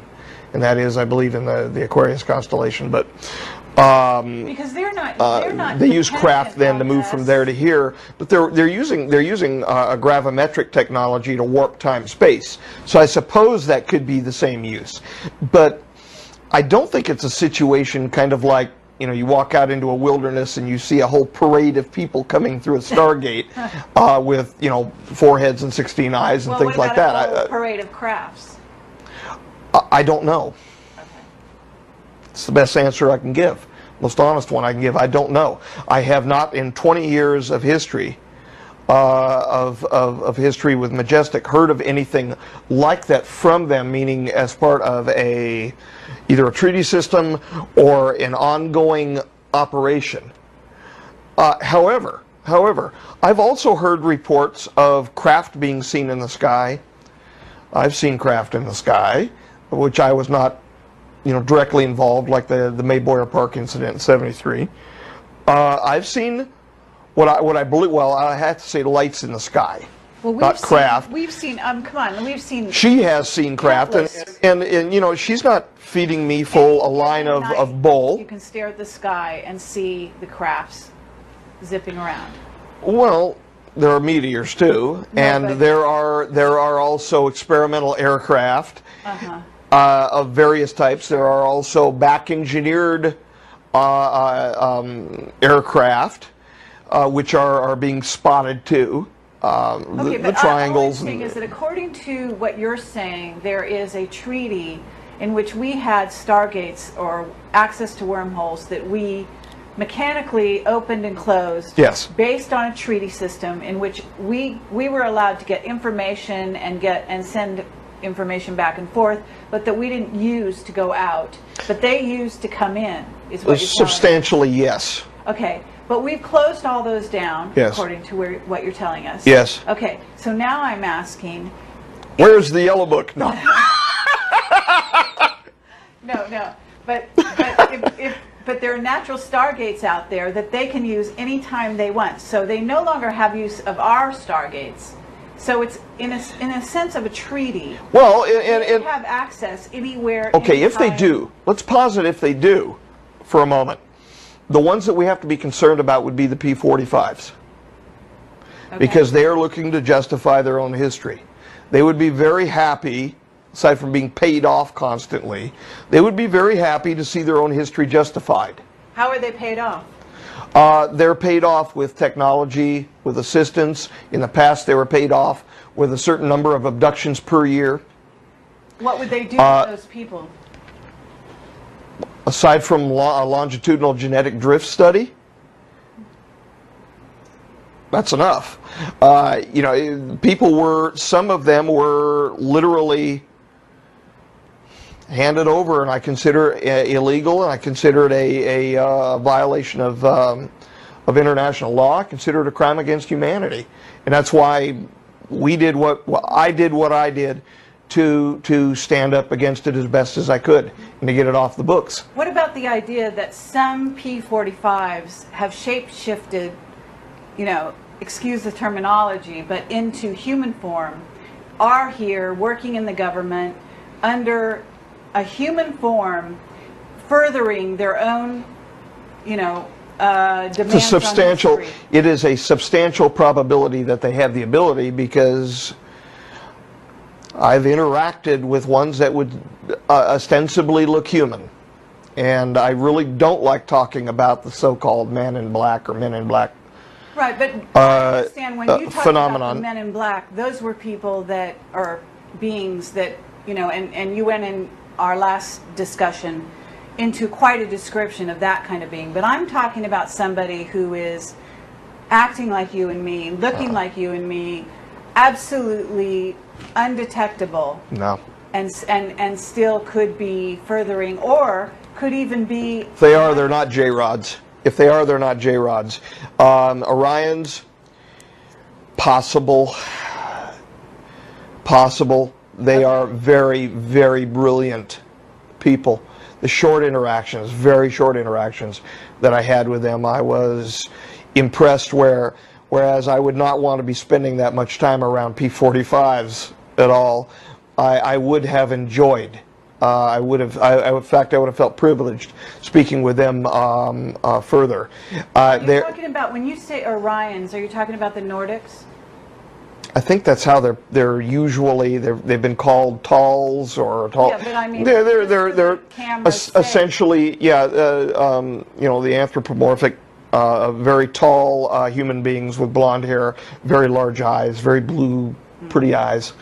and that is, I believe, in the Aquarius constellation. But because they're not they use craft then to move from there to here, but they're using a gravimetric technology to warp time space. So I suppose that could be the same use, but I don't think it's a situation kind of like, you know, you walk out into a wilderness and you see a whole parade of people coming through a stargate with, you know, 4 heads and 16 eyes and things like that. What about a parade of crafts? I don't know. It's the best answer I can give, most honest one I can give. I don't know. I have not, in 20 years of history, history with Majestic, heard of anything like that from them. Meaning, as part of either a treaty system or an ongoing operation. However, I've also heard reports of craft being seen in the sky. I've seen craft in the sky, which I was not, you know, directly involved, like the Mayboyer Park incident in '73. I've seen what I believe. Well, I have to say, lights in the sky, not craft. We've seen. Come on, we've seen. She has seen craft, and you know, she's not feeding me full a line of bowl. You can stare at the sky and see the crafts zipping around. Well, there are meteors too, and there are also experimental aircraft. Of various types. There are also back-engineered aircraft, which are being spotted too. The triangles. The thing is that, according to what you're saying, there is a treaty in which we had stargates or access to wormholes that we mechanically opened and closed, yes, based on a treaty system in which we were allowed to get information and send information back and forth, but that we didn't use to go out, but they used to come in, is what you're substantially telling us. Yes. Okay, but we've closed all those down, yes, according to what you're telling us. Yes. Okay, so now I'm asking, where's the yellow book? No. no. But but there are natural stargates out there that they can use anytime they want. So they no longer have use of our stargates. So it's in a sense of a treaty. Well, and have access anywhere. Okay, if they do, let's posit if they do, for a moment, the ones that we have to be concerned about would be the P-45s, because they are looking to justify their own history. They would be very happy, aside from being paid off constantly, they would be very happy to see their own history justified. How are they paid off? They're paid off with technology, with assistance. In the past, they were paid off with a certain number of abductions per year. What would they do to those people? Aside from a longitudinal genetic drift study, that's enough. You know, people were, some of them were literally handed over, and I consider it illegal, and I consider it a violation of international law. I consider it a crime against humanity, and that's why we did what I did to stand up against it as best as I could and to get it off the books. What about the idea that some P-45s have shape-shifted, you know, excuse the terminology, but into human form, are here working in the government under a human form, furthering their own, you know, demands. It is a substantial probability that they have the ability, because I've interacted with ones that would ostensibly look human, and I really don't like talking about the so-called man in black or men in black. Right, but I understand when you talk about the men in black, those were people that are beings that, you know, and you went in our last discussion into quite a description of that kind of being, but I'm talking about somebody who is acting like you and me, looking like you and me, absolutely undetectable, and still could be furthering, or could even be. If they are, they're not J-Rods. If they are, they're not J-Rods. Orions, possible. possible. They are very, very brilliant people. The short interactions, very short interactions that I had with them, I was impressed, whereas I would not want to be spending that much time around P45s at all. I would have enjoyed. In fact, I would have felt privileged speaking with them further. You're talking about, when you say Orions, are you talking about the Nordics? I think that's how they're usually they've been called talls or tall. Yeah, but I mean, they're essentially, yeah, you know, the anthropomorphic, very tall human beings with blonde hair, very large eyes, very blue, pretty eyes,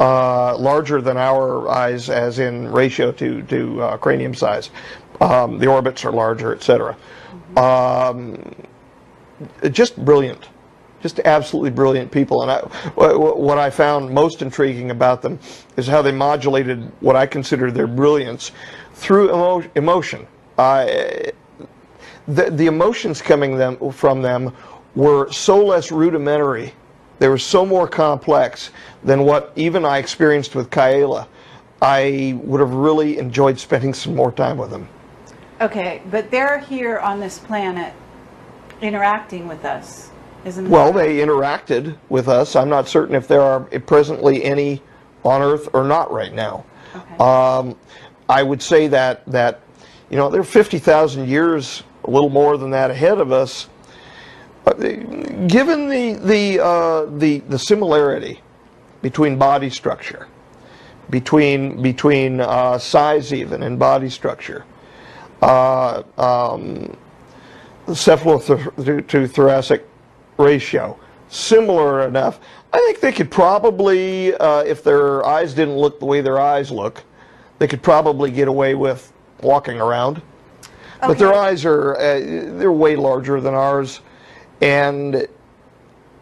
larger than our eyes, as in ratio to cranium size. The orbits are larger, etc. Just brilliant. Just absolutely brilliant people, and what I found most intriguing about them is how they modulated what I consider their brilliance through emotion. The emotions coming from them were so less rudimentary; they were so more complex than what even I experienced with Kaela. I would have really enjoyed spending some more time with them. Okay, but they're here on this planet, interacting with us. Well, they interacted with us. I'm not certain if there are presently any on Earth or not right now. Okay. I would say that you know, there are 50,000 years, a little more than that, ahead of us. Given the similarity between body structure, between size even and body structure. Cephalothoracic ratio similar enough, I think they could probably, if their eyes didn't look the way their eyes look, they could probably get away with walking around. Okay. But their eyes are they're way larger than ours, and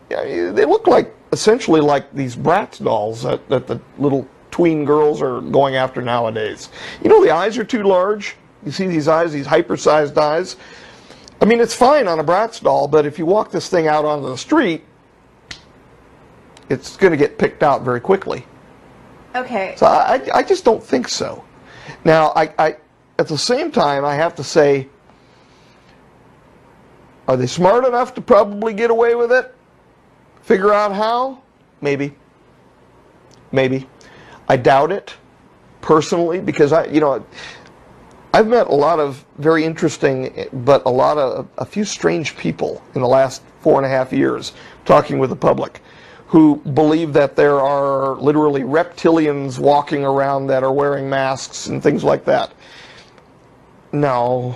they look like essentially like these Bratz dolls that the little tween girls are going after nowadays. You know, the eyes are too large. You see these eyes, these hypersized eyes. I mean, it's fine on a Bratz doll, but if you walk this thing out onto the street, it's going to get picked out very quickly. Okay. So I just don't think so. Now, I at the same time, I have to say, are they smart enough to probably get away with it? Figure out how? Maybe. I doubt it, personally, because I've met a lot of very interesting, but a few strange people in the last 4.5 years talking with the public who believe that there are literally reptilians walking around that are wearing masks and things like that. No.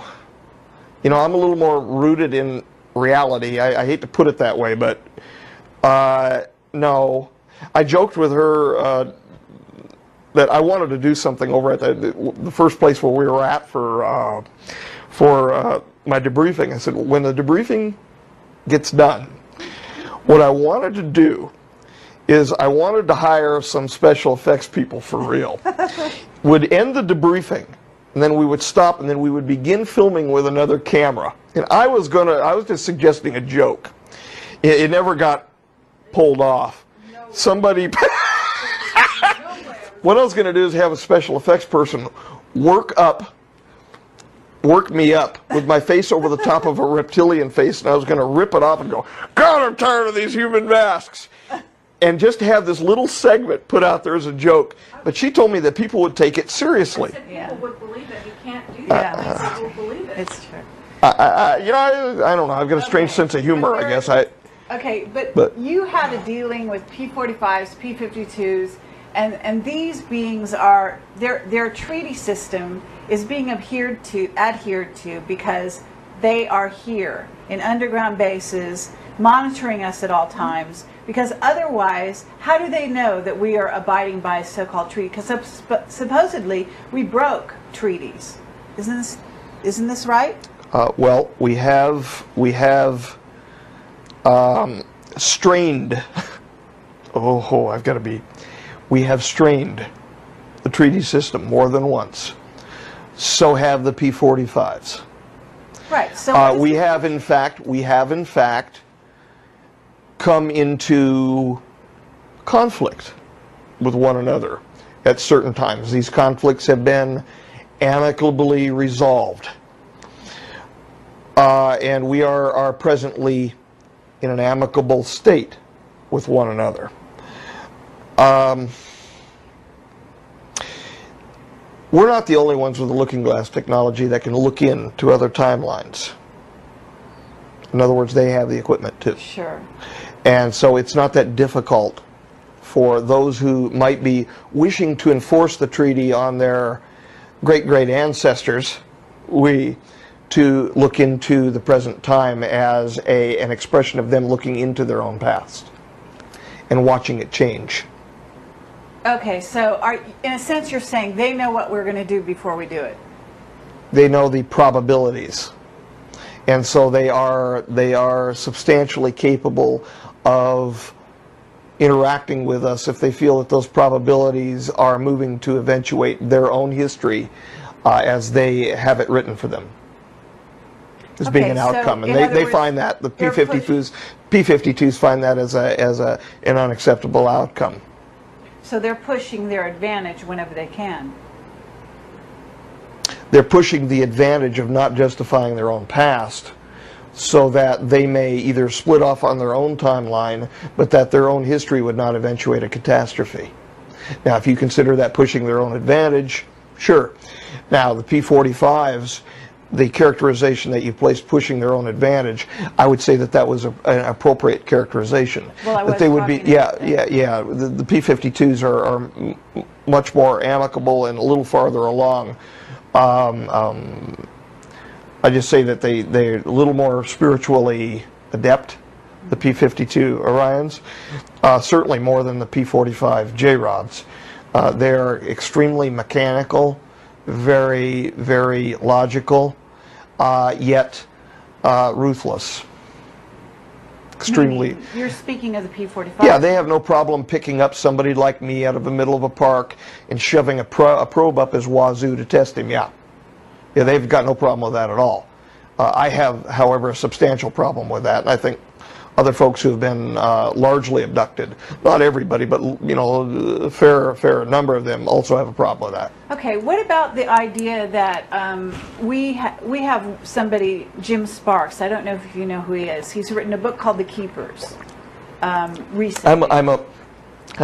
You know, I'm a little more rooted in reality. I hate to put it that way, but no. I joked with her that I wanted to do something over at the first place where we were at for my debriefing. I said, when the debriefing gets done, what I wanted to do is I wanted to hire some special effects people for real. Would end the debriefing, and then we would stop, and then we would begin filming with another camera. And I was just suggesting a joke. It never got pulled off. No. Somebody. What I was going to do is have a special effects person work me up with my face over the top of a reptilian face, and I was going to rip it off and go, God, I'm tired of these human masks, and just have this little segment put out there as a joke. But she told me that people would take it seriously. I said people would believe it. You can't do that. People will believe it. It's true. I don't know. I've got a strange sense of humor, I guess. Okay, but you had a dealing with P-45s, P-52s, And these beings are, their treaty system is being adhered to because they are here in underground bases monitoring us at all times, because otherwise how do they know that we are abiding by a so-called treaty? Because supposedly we broke treaties. Isn't this right? Well, we have strained we have strained the treaty system more than once. So have the P-45s. Right. So we have in fact come into conflict with one another at certain times. These conflicts have been amicably resolved. And we are presently in an amicable state with one another. We're not the only ones with the looking glass technology that can look into other timelines. In other words, they have the equipment too. Sure. And so it's not that difficult for those who might be wishing to enforce the treaty on their great-great ancestors, we, to look into the present time as an expression of them looking into their own past and watching it change. Okay, so in a sense you're saying they know what we're going to do before we do it. They know the probabilities. And so they are substantially capable of interacting with us if they feel that those probabilities are moving to eventuate their own history as they have it written for them as being an outcome. And they find that, the P-52s find that as an unacceptable outcome. So they're pushing their advantage whenever they can. They're pushing the advantage of not justifying their own past, so that they may either split off on their own timeline, but that their own history would not eventuate a catastrophe. Now, if you consider that pushing their own advantage, sure. Now, the P-45s, the characterization that you placed, pushing their own advantage, I would say that that was an appropriate characterization. Well, I was yeah. The P-52s are much more amicable and a little farther along. I just say that they're a little more spiritually adept, the P-52 Orions, certainly more than the P-45 J-Robs. They're extremely mechanical, very, very logical, yet ruthless. Extremely. You're speaking of the P-45. Yeah, they have no problem picking up somebody like me out of the middle of a park and shoving a probe up his wazoo to test him. Yeah. Yeah, they've got no problem with that at all. I have, however, a substantial problem with that. And I think other folks who have been largely abducted, not everybody, but you know, a fair number of them also have a problem with that. Okay, what about the idea that we have somebody, Jim Sparks, I don't know if you know who he is. He's written a book called The Keepers recently. I'm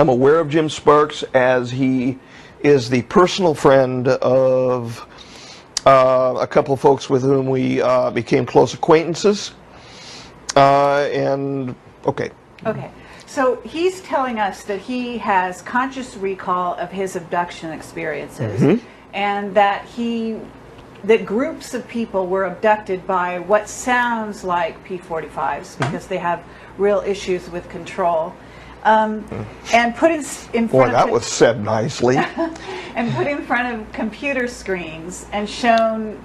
aware of Jim Sparks, as he is the personal friend of a couple of folks with whom we became close acquaintances, and okay, so he's telling us that he has conscious recall of his abduction experiences, and that groups of people were abducted by what sounds like P-45s, because they have real issues with control. And put in front of that was said nicely. And put in front of computer screens and shown,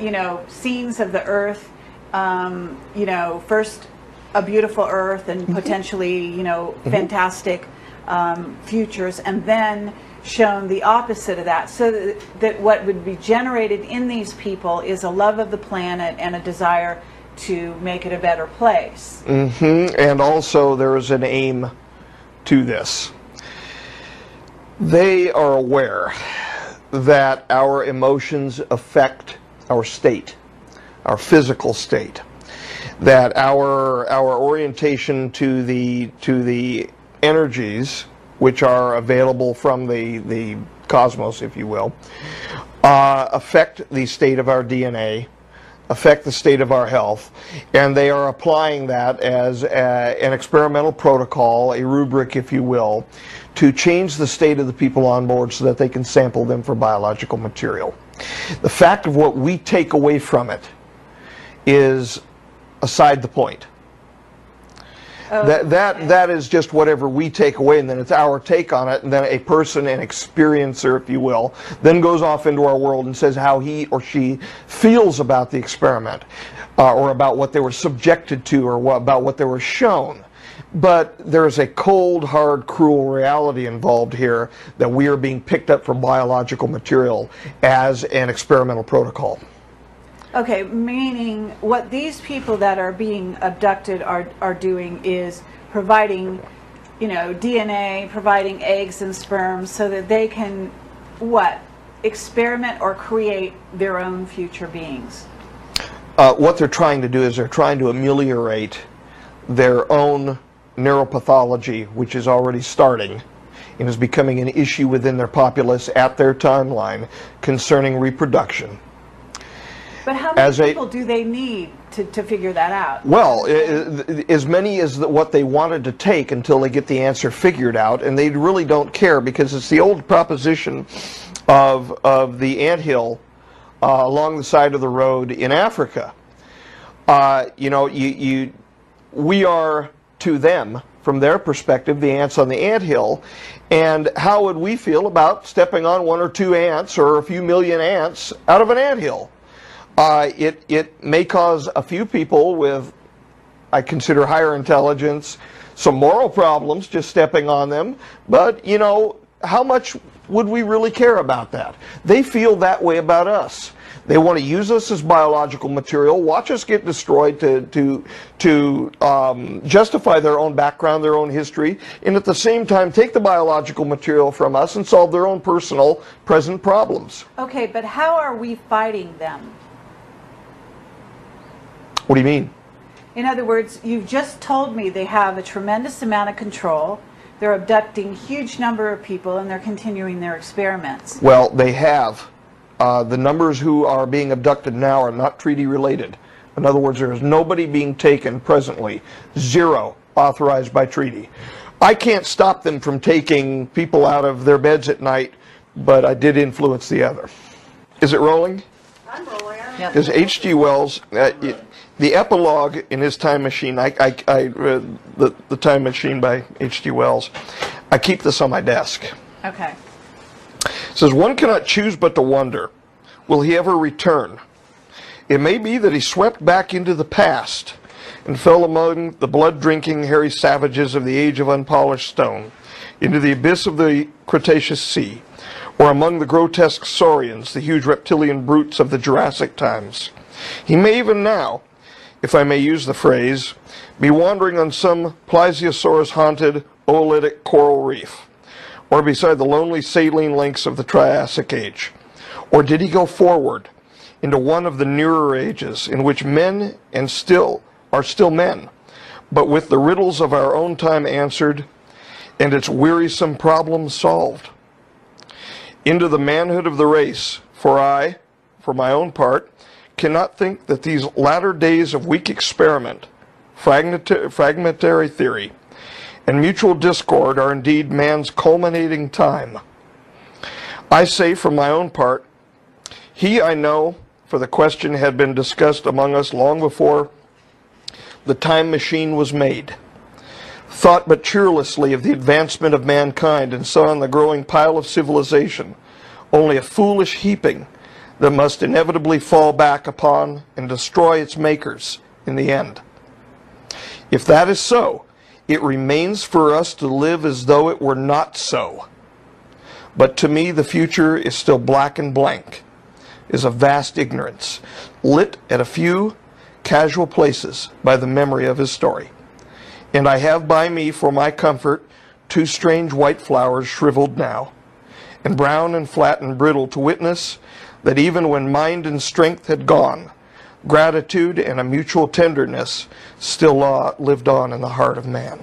you know, scenes of the Earth. You know, first a beautiful Earth and potentially, you know, fantastic futures, and then shown the opposite of that, so that what would be generated in these people is a love of the planet and a desire to make it a better place. And also there is an aim to this. They are aware that our emotions affect our state, our physical state, that our orientation to the energies which are available from the cosmos, if you will, affect the state of our DNA, affect the state of our health, and they are applying that as an experimental protocol, a rubric, if you will, to change the state of the people on board so that they can sample them for biological material. The fact of what we take away from it is aside the point. That is just whatever we take away, and then it's our take on it, and then a person, an experiencer, if you will, then goes off into our world and says how he or she feels about the experiment, or about what they were subjected to, or about what they were shown. But there is a cold, hard, cruel reality involved here, that we are being picked up from biological material as an experimental protocol. Okay, meaning what these people that are being abducted are doing is providing you know, DNA providing eggs and sperm so that they can, what, experiment or create their own future beings? What they're trying to do is they're trying to ameliorate their own neuropathology, which is already starting and is becoming an issue within their populace at their timeline concerning reproduction. But how many people do they need to figure that out? Well, as many as what they wanted to take until they get the answer figured out, and they really don't care, because it's the old proposition of the anthill along the side of the road in Africa. You know, we are to them, from their perspective, the ants on the anthill, and how would we feel about stepping on one or two ants or a few million ants out of an anthill? It may cause a few people with, I consider, higher intelligence, some moral problems just stepping on them, but, you know, how much would we really care about that? They feel that way about us. They want to use us as biological material, watch us get destroyed to justify their own background, their own history, and at the same time take the biological material from us and solve their own personal present problems. Okay, but how are we fighting them? What do you mean? In other words, you've just told me they have a tremendous amount of control. They're abducting a huge number of people, and they're continuing their experiments. Well, they have. The numbers who are being abducted now are not treaty-related. In other words, there is nobody being taken presently. Zero authorized by treaty. I can't stop them from taking people out of their beds at night, but I did influence the other. Is it rolling? I'm rolling. Yep. Is H.G. Wells... the epilogue in his Time Machine, I read the Time Machine by H.G. Wells. I keep this on my desk. Okay. It says, one cannot choose but to wonder, will he ever return? It may be that he swept back into the past and fell among the blood-drinking, hairy savages of the age of unpolished stone, into the abyss of the Cretaceous Sea, or among the grotesque saurians, the huge reptilian brutes of the Jurassic times. He may even now, if I may use the phrase, be wandering on some plesiosaurus-haunted oolitic coral reef, or beside the lonely saline lakes of the Triassic Age. Or did he go forward into one of the nearer ages in which men and still men, but with the riddles of our own time answered and its wearisome problems solved? Into the manhood of the race, for I, for my own part, cannot think that these latter days of weak experiment, fragmentary theory, and mutual discord are indeed man's culminating time. I say for my own part, he I know, for the question had been discussed among us long before the time machine was made, thought but cheerlessly of the advancement of mankind, and saw in the growing pile of civilization only a foolish heaping that must inevitably fall back upon and destroy its makers in the end. If that is so, it remains for us to live as though it were not so. But to me, the future is still black and blank, is a vast ignorance, lit at a few casual places by the memory of his story. And I have by me for my comfort two strange white flowers shriveled now, and brown and flat and brittle, to witness that even when mind and strength had gone, gratitude and a mutual tenderness still lived on in the heart of man.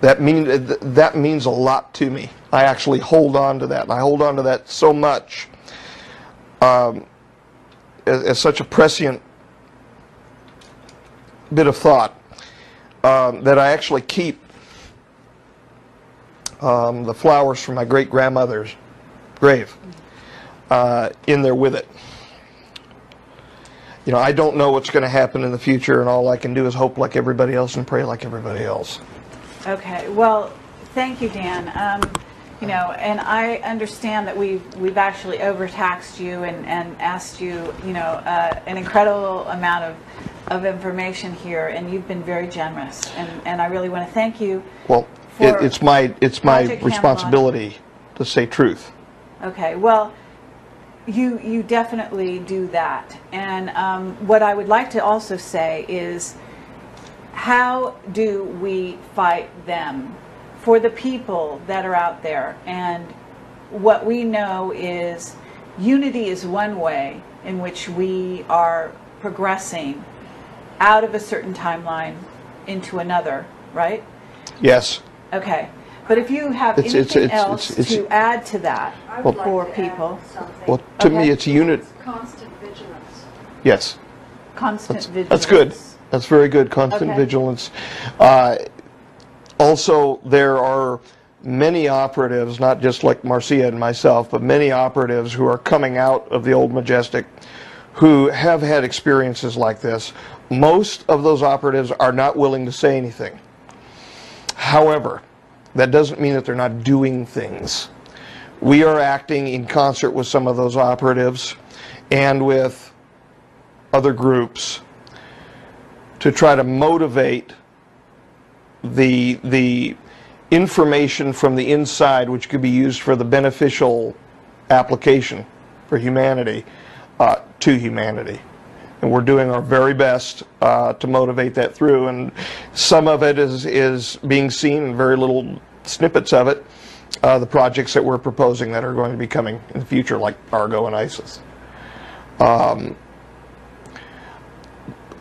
That means a lot to me. I actually hold on to that, and I hold on to that so much as such a prescient bit of thought that I actually keep the flowers from my great-grandmother's grave in there with it. You know, I don't know what's going to happen in the future, and all I can do is hope like everybody else and pray like everybody else. Okay, well, thank you, Dan. You know, and I understand that we've actually overtaxed you and asked you, you know, an incredible amount of information here, and you've been very generous, and I really want to thank you. Well, it's my responsibility to say truth. Okay, well, you definitely do that. And what I would like to also say is, how do we fight them for the people that are out there? And what we know is unity is one way in which we are progressing out of a certain timeline into another, right? Yes. Okay. But if you have anything else to add to that for people. Well, to me, it's unit. Constant vigilance. Yes. Constant vigilance. That's good. That's very good. Constant vigilance. Also, there are many operatives, not just like Marcia and myself, but many operatives who are coming out of the old Majestic who have had experiences like this. Most of those operatives are not willing to say anything. However, that doesn't mean that they're not doing things. We are acting in concert with some of those operatives and with other groups to try to motivate the information from the inside, which could be used for the beneficial application for humanity, to humanity. And we're doing our very best to motivate that through. And some of it is being seen in very little snippets of it, the projects that we're proposing that are going to be coming in the future, like Argo and ISIS. I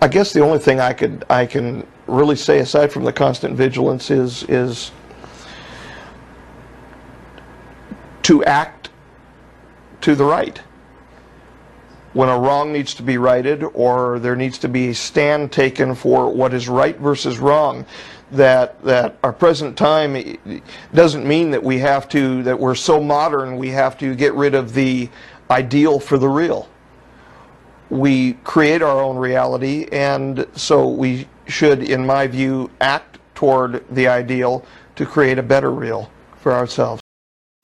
guess the only thing I can really say, aside from the constant vigilance, is to act to the right. When a wrong needs to be righted, or there needs to be a stand taken for what is right versus wrong, that our present time doesn't mean that we have to, that we're so modern we have to get rid of the ideal for the real. We create our own reality, and so we should, in my view, act toward the ideal to create a better real for ourselves.